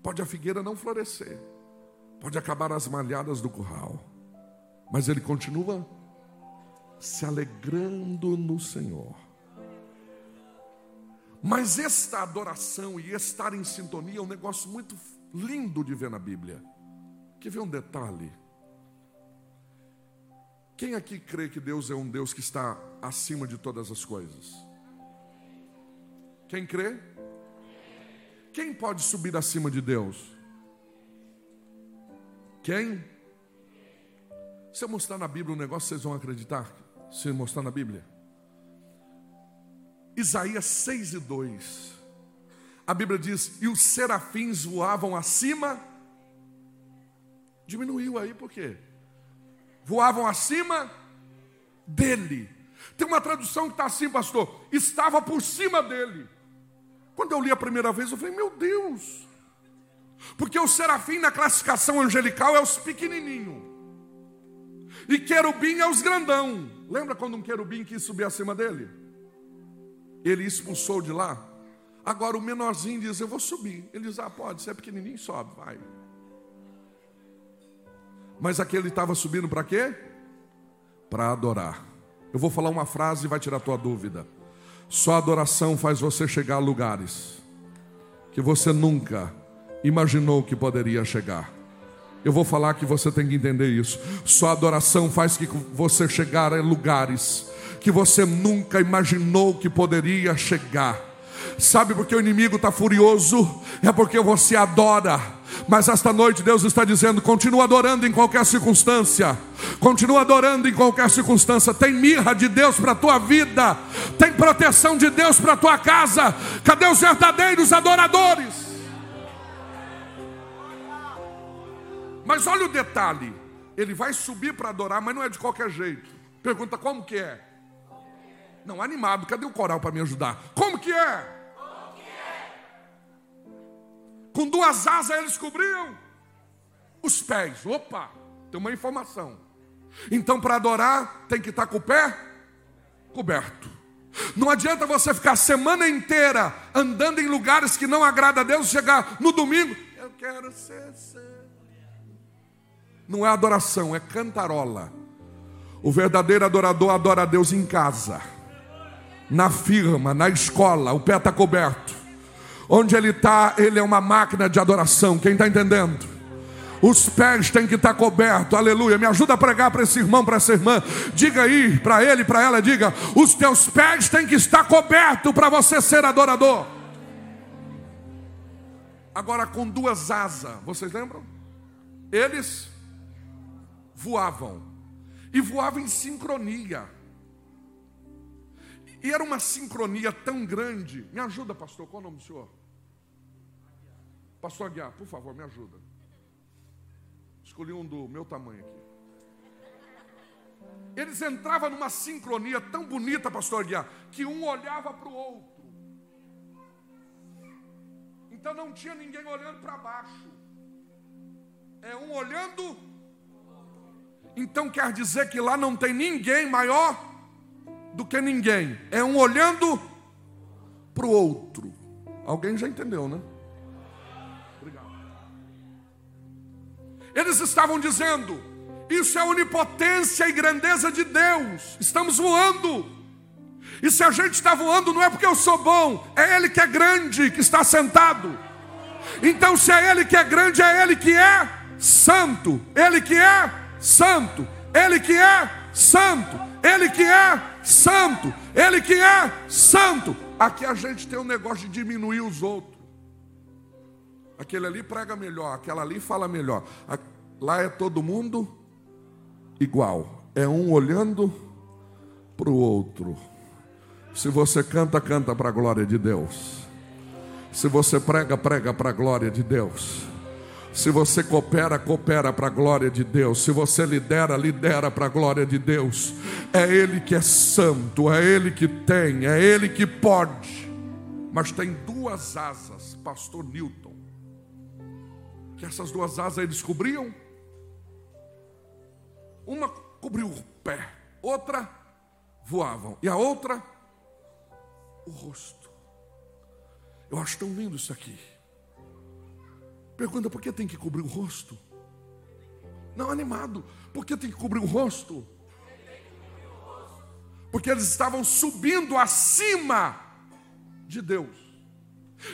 Pode a figueira não florescer, pode acabar as malhadas do curral, mas ele continua se alegrando no Senhor. Mas esta adoração e estar em sintonia é um negócio muito lindo de ver na Bíblia. Quer ver um detalhe? Quem aqui crê que Deus é um Deus que está acima de todas as coisas? Quem crê? Quem pode subir acima de Deus? Quem? Se eu mostrar na Bíblia um negócio, vocês vão acreditar? Se eu mostrar na Bíblia? Isaías 6:2, a Bíblia diz: e os serafins voavam acima. Diminuiu aí por quê? Voavam acima dele. Tem uma tradução que está assim, pastor: estava por cima dele. Quando eu li a primeira vez, eu falei: meu Deus. Porque o serafim na classificação angelical é os pequenininhos, e querubim é os grandão. Lembra quando um querubim quis subir acima dele? Ele expulsou de lá. Agora o menorzinho diz: eu vou subir. Ele diz: ah, pode, você é pequenininho, sobe, vai. Mas aquele estava subindo para quê? Para adorar. Eu vou falar uma frase e vai tirar a tua dúvida. Só adoração faz você chegar a lugares que você nunca imaginou que poderia chegar. Eu vou falar que você tem que entender isso. Só adoração faz que você chegar a lugares que você nunca imaginou que poderia chegar. Sabe por que o inimigo está furioso? É porque você adora. Mas esta noite Deus está dizendo: continua adorando em qualquer circunstância. Continua adorando em qualquer circunstância. Tem mirra de Deus para a tua vida. Tem proteção de Deus para a tua casa. Cadê os verdadeiros adoradores? Mas olha o detalhe: ele vai subir para adorar, mas não é de qualquer jeito. Pergunta: como que é? Não, animado, cadê o coral para me ajudar? Como que é? Como que é? Com duas asas eles cobriam os pés. Opa, tem uma informação. Então, para adorar, tem que estar com o pé coberto. Não adianta você ficar a semana inteira andando em lugares que não agrada a Deus, chegar no domingo: eu quero ser santo. Não é adoração, é cantarola. O verdadeiro adorador adora a Deus em casa, na firma, na escola. O pé está coberto. Onde ele está, ele é uma máquina de adoração. Quem está entendendo? Os pés têm que estar cobertos. Aleluia. Me ajuda a pregar para esse irmão, para essa irmã. Diga aí para ele, para ela, diga: os teus pés têm que estar cobertos para você ser adorador. Agora, com duas asas, vocês lembram? Eles voavam. E voava em sincronia. E era uma sincronia tão grande. Me ajuda, pastor, qual é o nome do senhor? Pastor Aguiar, por favor, me ajuda. Escolhi um do meu tamanho aqui. Eles entravam numa sincronia tão bonita, pastor Aguiar, que um olhava para o outro. Então não tinha ninguém olhando para baixo. É um olhando. Então quer dizer que lá não tem ninguém maior do que ninguém. É um olhando para o outro. Alguém já entendeu, né? Obrigado. Eles estavam dizendo: isso é a onipotência e grandeza de Deus. Estamos voando. E se a gente está voando, não é porque eu sou bom, é Ele que é grande, que está sentado. Então se é Ele que é grande, é Ele que é santo. Ele que é santo. Ele que é santo. Ele que é santo. Ele que é santo. Aqui a gente tem um negócio de diminuir os outros. Aquele ali prega melhor, aquela ali fala melhor. Lá é todo mundo igual. É um olhando para o outro. Se você canta, canta para a glória de Deus. Se você prega, prega para a glória de Deus. Se você coopera, coopera para a glória de Deus. Se você lidera, lidera para a glória de Deus. É Ele que é santo, é Ele que tem, é Ele que pode. Mas tem duas asas, pastor Newton. Que essas duas asas eles cobriam. Uma cobriu o pé, outra voavam. E a outra... o rosto. Eu acho tão lindo isso aqui. Pergunta: por que tem que cobrir o rosto? Não, animado. Por que tem que cobrir o rosto? Porque eles estavam subindo acima de Deus.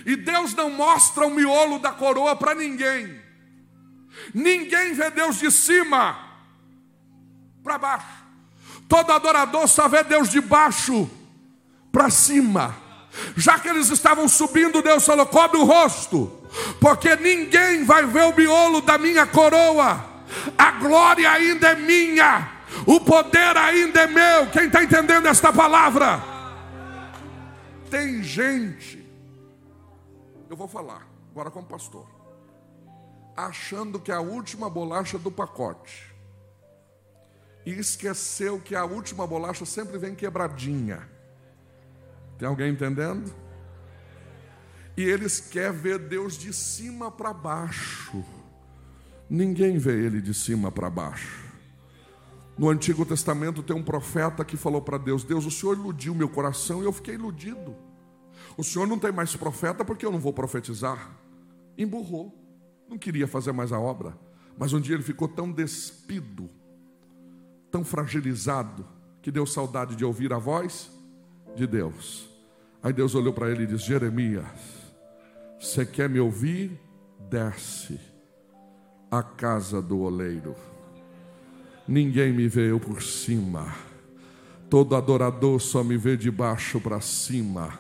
E Deus não mostra o miolo da coroa para ninguém. Ninguém vê Deus de cima para baixo. Todo adorador só vê Deus de baixo para cima. Já que eles estavam subindo, Deus falou: cobre o rosto, porque ninguém vai ver o miolo da minha coroa. A glória ainda é minha, o poder ainda é meu. Quem está entendendo esta palavra? Tem gente, eu vou falar agora como pastor, achando que é a última bolacha do pacote e esqueceu que a última bolacha sempre vem quebradinha. Tem alguém entendendo? E eles querem ver Deus de cima para baixo. Ninguém vê Ele de cima para baixo. No Antigo Testamento tem um profeta que falou para Deus: Deus, o Senhor iludiu meu coração e eu fiquei iludido. O Senhor não tem mais profeta porque eu não vou profetizar. Emburrou, não queria fazer mais a obra. Mas um dia ele ficou tão despido, tão fragilizado, que deu saudade de ouvir a voz de Deus. Aí Deus olhou para ele e disse: Jeremias, você quer me ouvir? Desce à casa do oleiro. Ninguém me vê eu por cima. Todo adorador só me vê de baixo para cima.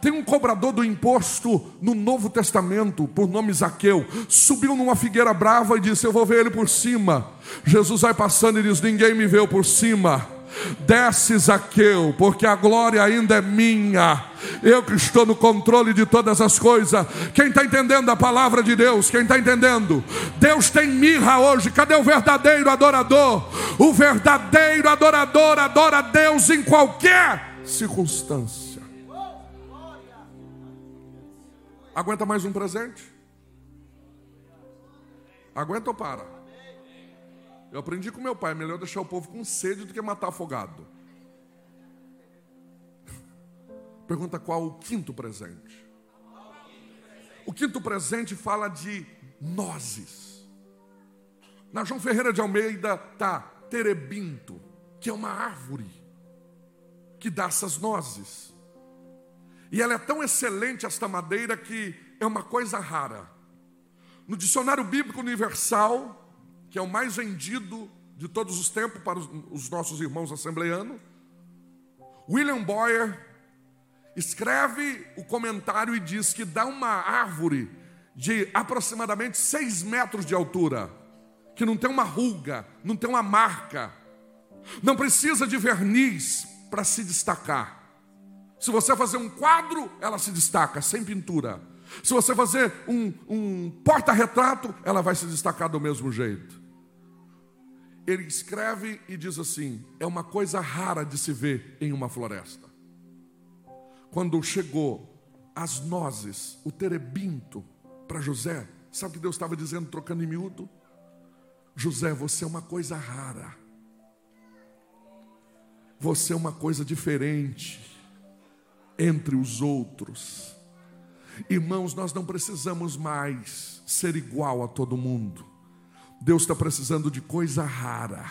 Tem um cobrador do imposto no Novo Testamento, por nome Zaqueu. Subiu numa figueira brava e disse: eu vou ver ele por cima. Jesus vai passando e diz: ninguém me vê eu por cima. Desce, Zaqueu, porque a glória ainda é minha. Eu que estou no controle de todas as coisas. Quem está entendendo a palavra de Deus? Quem está entendendo? Deus tem mirra hoje. Cadê o verdadeiro adorador? O verdadeiro adorador adora Deus em qualquer circunstância. Aguenta mais um presente? Aguenta ou para? Eu aprendi com meu pai: é melhor deixar o povo com sede do que matar afogado. Pergunta: qual o quinto presente? O quinto presente fala de nozes. Na João Ferreira de Almeida está terebinto, que é uma árvore que dá essas nozes. E ela é tão excelente, esta madeira, que é uma coisa rara. No Dicionário Bíblico Universal, que é o mais vendido de todos os tempos para os nossos irmãos assembleanos, William Boyer escreve o comentário e diz que dá uma árvore de aproximadamente 6 metros de altura, que não tem uma ruga, não tem uma marca, não precisa de verniz para se destacar. Se você fazer um quadro, ela se destaca, sem pintura. Se você fazer um porta-retrato, ela vai se destacar do mesmo jeito. Ele escreve e diz assim: é uma coisa rara de se ver em uma floresta. Quando chegou as nozes, o terebinto, para José, sabe o que Deus estava dizendo, trocando em miúdo? José, você é uma coisa rara. Você é uma coisa diferente entre os outros. Irmãos, nós não precisamos mais ser igual a todo mundo. Deus está precisando de coisa rara.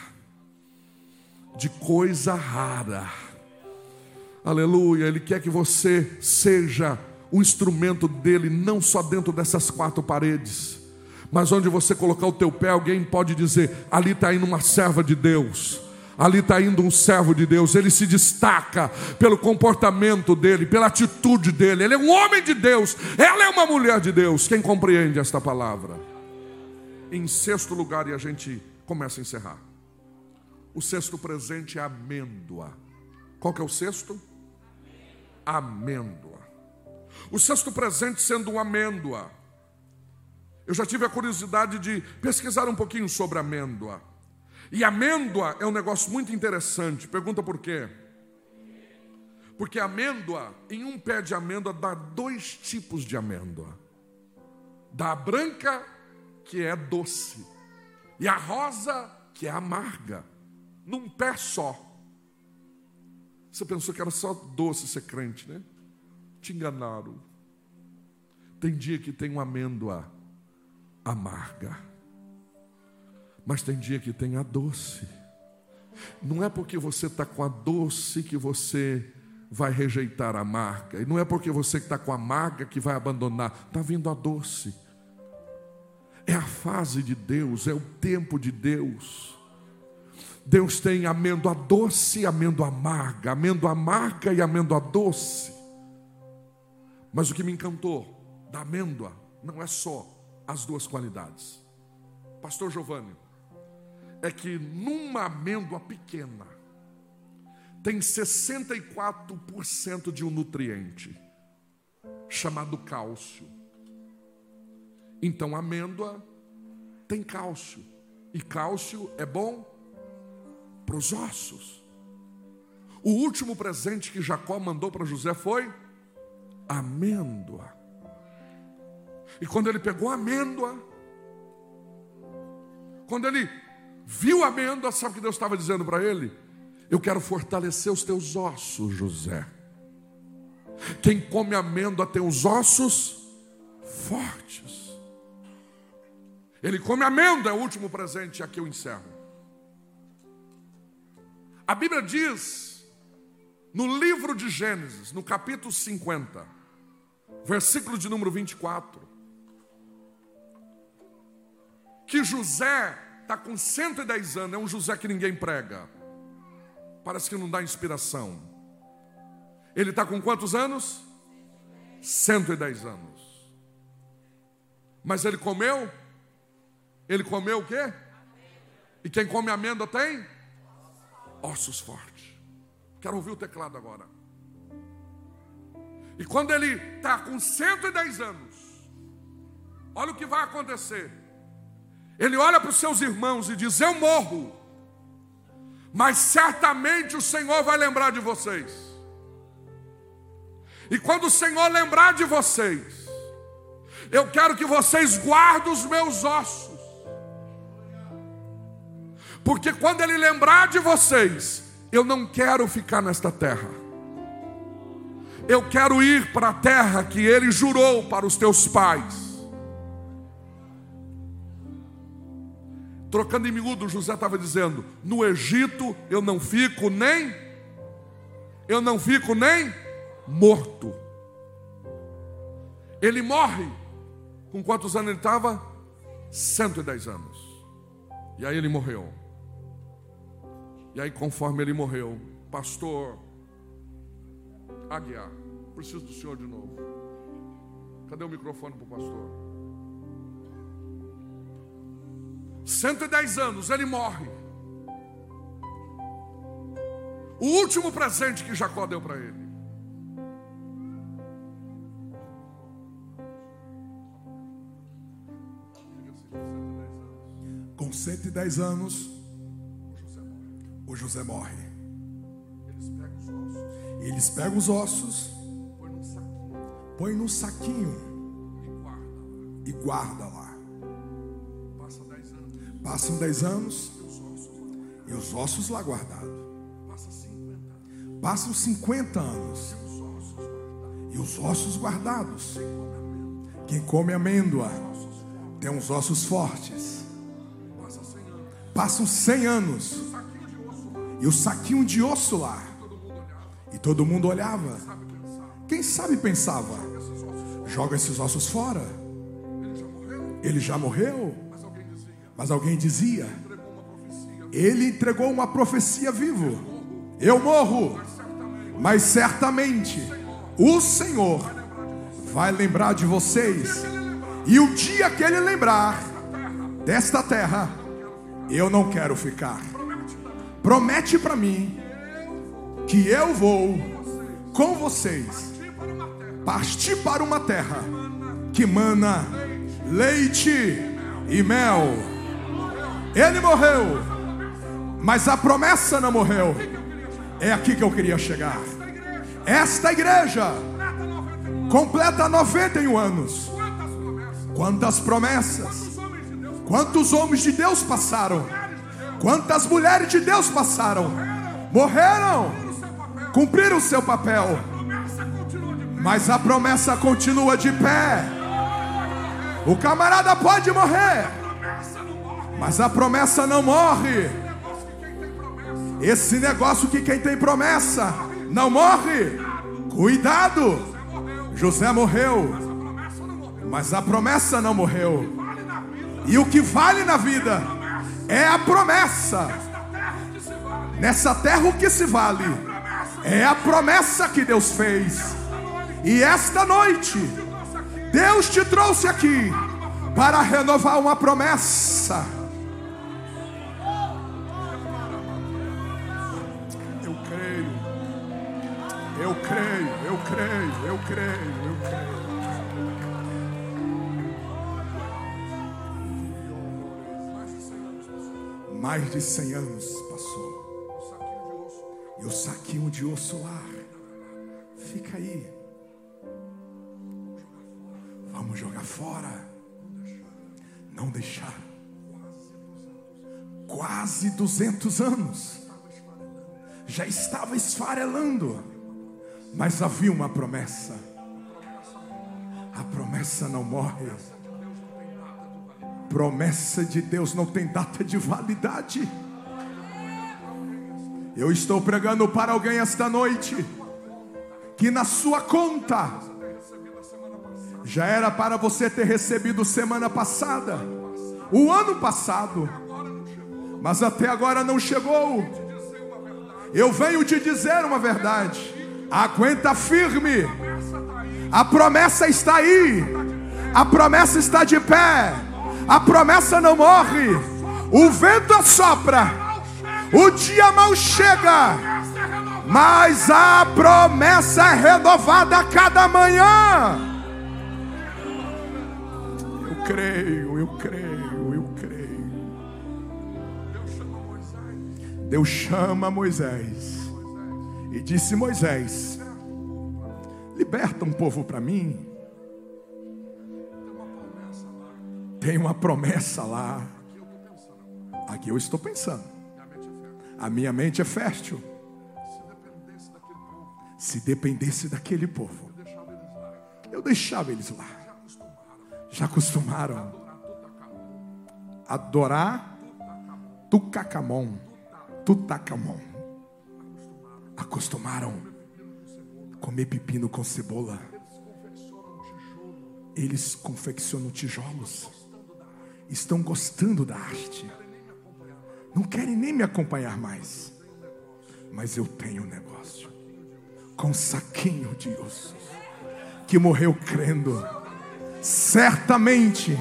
De coisa rara. Aleluia, Ele quer que você seja o instrumento dEle, não só dentro dessas quatro paredes, mas onde você colocar o teu pé, alguém pode dizer, ali está indo uma serva de Deus, ali está indo um servo de Deus. Ele se destaca pelo comportamento dele, pela atitude dele. Ele é um homem de Deus, ela é uma mulher de Deus. Quem compreende esta palavra? Em sexto lugar, e a gente começa a encerrar, o sexto presente é a amêndoa. Qual que é o sexto? Amêndoa. O sexto presente sendo uma amêndoa. Eu já tive a curiosidade de pesquisar um pouquinho sobre amêndoa. E amêndoa é um negócio muito interessante. Pergunta por quê? Porque amêndoa, em um pé de amêndoa, dá dois tipos de amêndoa. Dá a branca, que é doce, e a rosa, que é amarga, num pé só. Você pensou que era só doce ser crente, né? Te enganaram. Tem dia que tem uma amêndoa amarga, mas tem dia que tem a doce. Não é porque você está com a doce que você vai rejeitar a amarga, e não é porque você está com a amarga que vai abandonar. Está vindo a doce. É a fase de Deus, é o tempo de Deus. Deus tem amêndoa doce e amêndoa amarga e amêndoa doce. Mas o que me encantou da amêndoa não é só as duas qualidades, pastor Giovanni, é que numa amêndoa pequena tem 64% de um nutriente chamado cálcio. Então a amêndoa tem cálcio, e cálcio é bom para os ossos. O último presente que Jacó mandou para José foi amêndoa. E quando ele pegou a amêndoa, quando ele viu a amêndoa, sabe o que Deus estava dizendo para ele? Eu quero fortalecer os teus ossos, José. Quem come amêndoa tem os ossos fortes. Ele come amêndoa, é o último presente, aqui eu encerro. A Bíblia diz, no livro de Gênesis, no capítulo 50, versículo de número 24, que José está com 110 anos, é um José que ninguém prega, parece que não dá inspiração. Ele está com quantos anos? 110 anos. Mas ele comeu? Ele comeu o quê? E quem come amêndoa tem? Ossos fortes. Quero ouvir o teclado agora. E quando ele está com 110 anos, olha o que vai acontecer. Ele olha para os seus irmãos e diz, eu morro, mas certamente o Senhor vai lembrar de vocês. E quando o Senhor lembrar de vocês, eu quero que vocês guardem os meus ossos. Porque quando Ele lembrar de vocês, eu não quero ficar nesta terra. Eu quero ir para a terra que Ele jurou para os teus pais. Trocando em miúdo, José estava dizendo, no Egito eu não fico nem morto. Ele morre. Com quantos anos ele estava? 110 anos. E aí ele morreu. E aí conforme ele morreu, pastor Aguiar, preciso do senhor de novo. Cadê o microfone para o pastor? 110 anos, ele morre. O último presente que Jacó deu para ele. Com 110 anos, o José morre. Eles pegam os ossos, põem num saquinho e guarda lá. Passam 10 anos e os ossos lá guardados. Passam 50 anos e os ossos guardados. Quem come amêndoa tem uns ossos fortes. Passam 100 anos e o saquinho de osso lá. E todo mundo olhava. Quem sabe pensava: joga esses ossos fora. Ele já morreu. Mas alguém dizia: ele entregou uma profecia vivo. Eu morro, mas certamente o Senhor vai lembrar de vocês. E o dia que ele lembrar desta terra, eu não quero ficar. Promete para mim que eu vou com vocês partir para uma terra que mana leite e mel. Ele morreu, mas a promessa não morreu. É aqui que eu queria chegar. Esta igreja completa 91 anos. Quantas promessas, quantos homens de Deus passaram, quantas mulheres de Deus passaram, morreram, cumpriram o seu papel, mas a promessa continua de pé. O camarada pode morrer, mas a promessa não morre. Esse negócio que quem tem promessa não morre. Cuidado! José morreu, mas a promessa não morreu. E o que vale na vida é a promessa. Nessa terra o que se vale é a promessa que Deus fez. E esta noite Deus te trouxe aqui para renovar uma promessa. Eu creio. Mais de 100 anos passou. E o saquinho de osso lá fica aí. Vamos jogar fora. Não deixar. Quase 200 anos. Já estava esfarelando. Mas havia uma promessa. A promessa não morre. Promessa de Deus não tem data de validade. Eu estou pregando para alguém esta noite que na sua conta já era para você ter recebido semana passada, o ano passado, mas até agora não chegou. Eu venho te dizer uma verdade. Aguenta firme. A promessa está aí. A promessa está de pé. A promessa não morre. O vento assopra. O dia mal chega. Mas a promessa é renovada a cada manhã. Eu creio. Deus chama Moisés e disse: Moisés, liberta um povo para mim. Tem uma promessa lá. Aqui eu estou pensando. A minha mente é fértil. Se dependesse daquele povo, eu deixava eles lá. Já acostumaram a adorar Tutacamon. Acostumaram comer pepino com cebola. Eles confeccionam tijolos. Estão gostando da arte. Não querem nem me acompanhar mais. Mas eu tenho um negócio com um saquinho de osso que morreu crendo. Certamente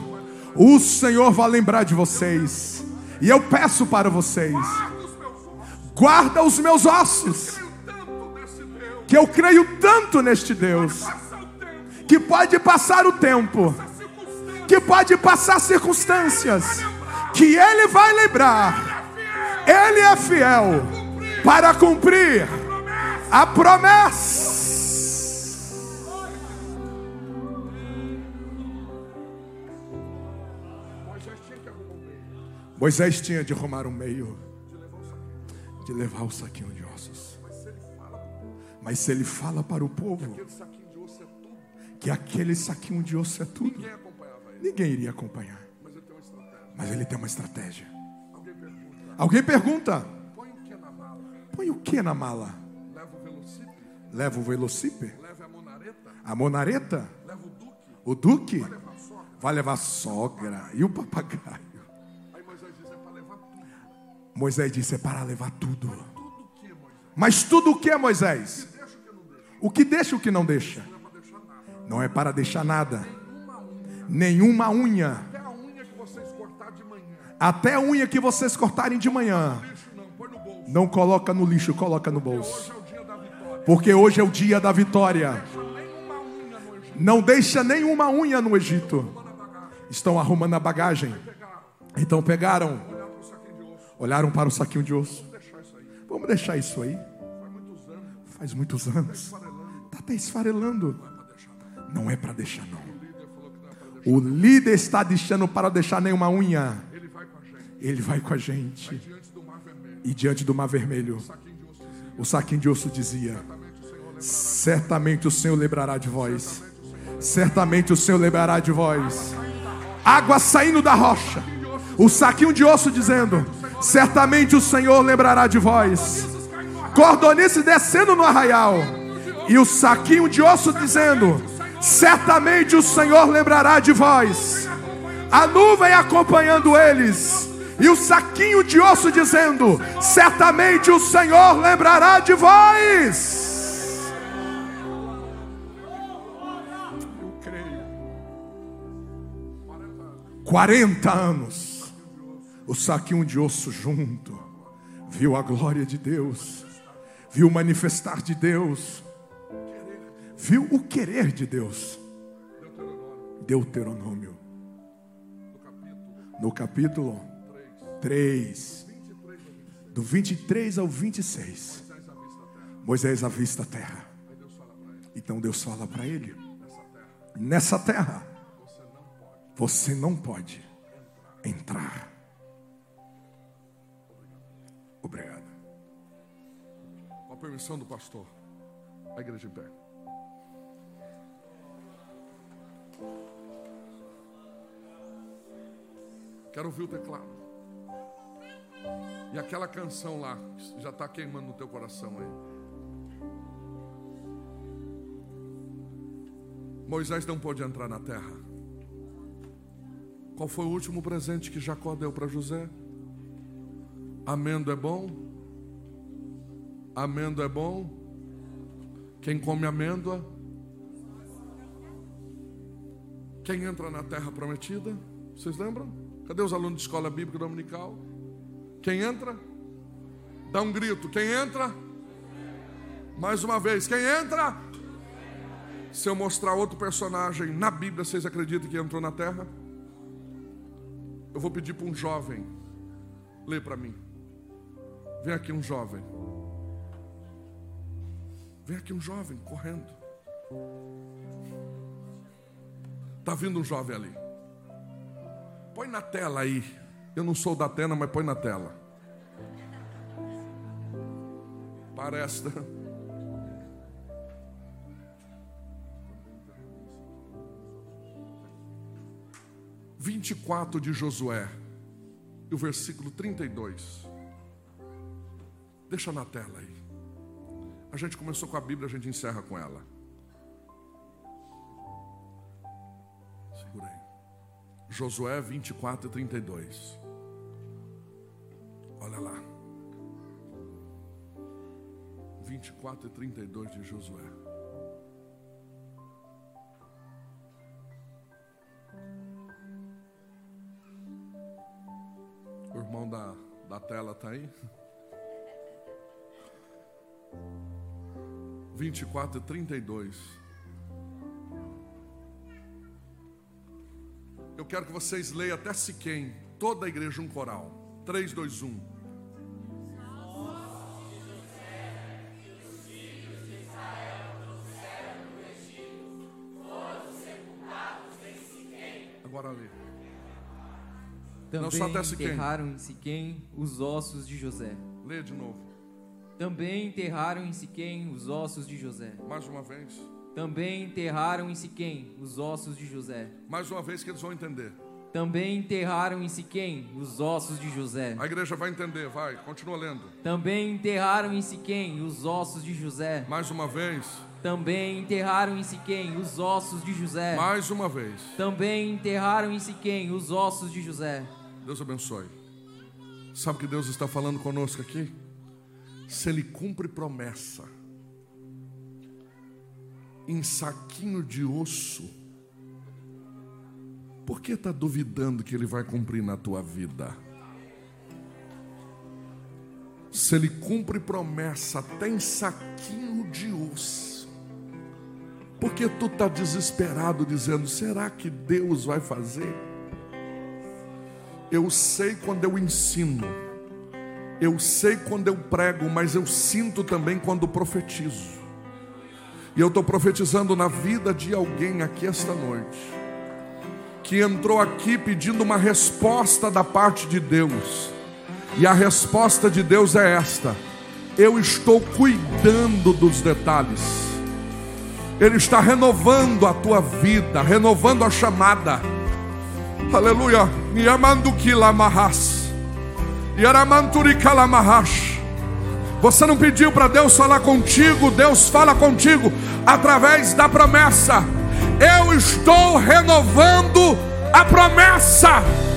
o Senhor vai lembrar de vocês. E eu peço para vocês: guarda os meus ossos, que eu creio tanto neste Deus, que pode passar o tempo, que pode passar circunstâncias, que Ele vai lembrar. Ele é fiel para cumprir a promessa. Moisés tinha de arrumar um meio de levar o saquinho de ossos. Mas se ele fala para o povo que aquele saquinho de osso é tudo, ninguém iria acompanhar. Mas ele tem uma estratégia. Alguém pergunta: põe o que na mala? Leva o velocípede? Leva a monareta? Leva o duque? Vai levar a sogra e o papagaio. Moisés disse: é para levar tudo. Mas tudo o que é, Moisés? O que deixa e o que não deixa? Não é para deixar nada. Nenhuma unha. Até a unha que vocês cortarem de manhã. Não coloca no lixo, coloca no bolso. Porque hoje é o dia da vitória. Não deixa nenhuma unha no Egito. Estão arrumando a bagagem. Então pegaram. Olharam para o saquinho de osso. Vamos deixar isso aí. Faz muitos anos. Está até esfarelando. Não é para deixar, não. O líder está deixando para deixar nenhuma unha. Ele vai com a gente. E diante do mar vermelho, o saquinho de osso dizia: certamente o Senhor lembrará de vós. Certamente o Senhor lembrará de vós. Água saindo da rocha. O saquinho de osso dizendo: certamente o Senhor lembrará de vós. Cordonice descendo no arraial. E o saquinho de osso dizendo: certamente o Senhor lembrará de vós. A nuvem acompanhando eles. E o saquinho de osso dizendo: certamente o Senhor lembrará de vós. Eu creio. 40 anos. O saquinho de osso junto viu a glória de Deus, viu o manifestar de Deus, viu o querer de Deus. Deuteronômio, no capítulo 3, do 23 ao 26, Moisés avista a terra. Então Deus fala para ele: nessa terra você não pode entrar. Obrigado. Com a permissão do pastor, a igreja em pé. Quero ouvir o teclado. E aquela canção lá, já está queimando no teu coração aí. Moisés não pôde entrar na terra. Qual foi o último presente que Jacó deu para José? Amendo é bom? Amendo é bom? Quem come amêndoa? Quem entra na terra prometida? Vocês lembram? Cadê os alunos de escola bíblica dominical? Quem entra? Dá um grito. Quem entra? Mais uma vez. Quem entra? Se eu mostrar outro personagem na Bíblia, vocês acreditam que entrou na terra? Eu vou pedir para um jovem ler para mim. Vem aqui um jovem. Vem aqui um jovem correndo. Está vindo um jovem ali. Põe na tela aí. Eu não sou da Atena, mas põe na tela. Parece. Vinte e quatro de Josué. E o versículo 32. Deixa na tela aí. A gente começou com a Bíblia, a gente encerra com ela. Segura aí. Josué 24 e 32. Olha lá. 24 e 32 de Josué. O irmão da tela está aí? 24 e 32. Eu quero que vocês leiam até Siquém. Toda a igreja um coral. 3, 2, 1. Também enterraram em Siquém os ossos de José. Lê de novo. Também enterraram em Siquém os ossos de José. Mais uma vez. Também enterraram em Siquém os ossos de José. Mais uma vez que eles vão entender. Também enterraram em Siquém os ossos de José. A igreja vai entender, vai, continua lendo. Também enterraram em Siquém os ossos de José. Mais uma vez. Também enterraram em Siquém os ossos de José. Mais uma vez. Também enterraram em Siquém os ossos de José. Deus abençoe. Sabe o que Deus está falando conosco aqui? Se Ele cumpre promessa em saquinho de osso, por que está duvidando que Ele vai cumprir na tua vida? Se Ele cumpre promessa até em saquinho de osso, por que tu está desesperado dizendo, será que Deus vai fazer? Eu sei quando eu ensino, eu sei quando eu prego, mas eu sinto também quando profetizo. E eu estou profetizando na vida de alguém aqui esta noite que entrou aqui pedindo uma resposta da parte de Deus. E a resposta de Deus é esta: eu estou cuidando dos detalhes. Ele está renovando a tua vida, renovando a chamada. Aleluia. Você não pediu para Deus falar contigo, Deus fala contigo através da promessa. Eu estou renovando a promessa.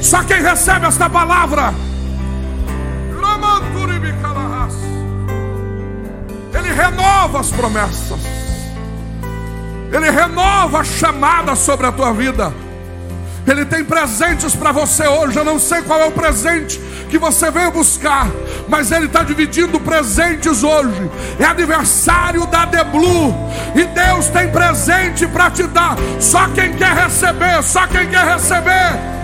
Só quem recebe esta palavra. Ele renova as promessas. Ele renova a chamada sobre a tua vida. Ele tem presentes para você hoje. Eu não sei qual é o presente que você veio buscar, mas Ele está dividindo presentes hoje. É aniversário da The Blue, e Deus tem presente para te dar. Só quem quer receber, só quem quer receber.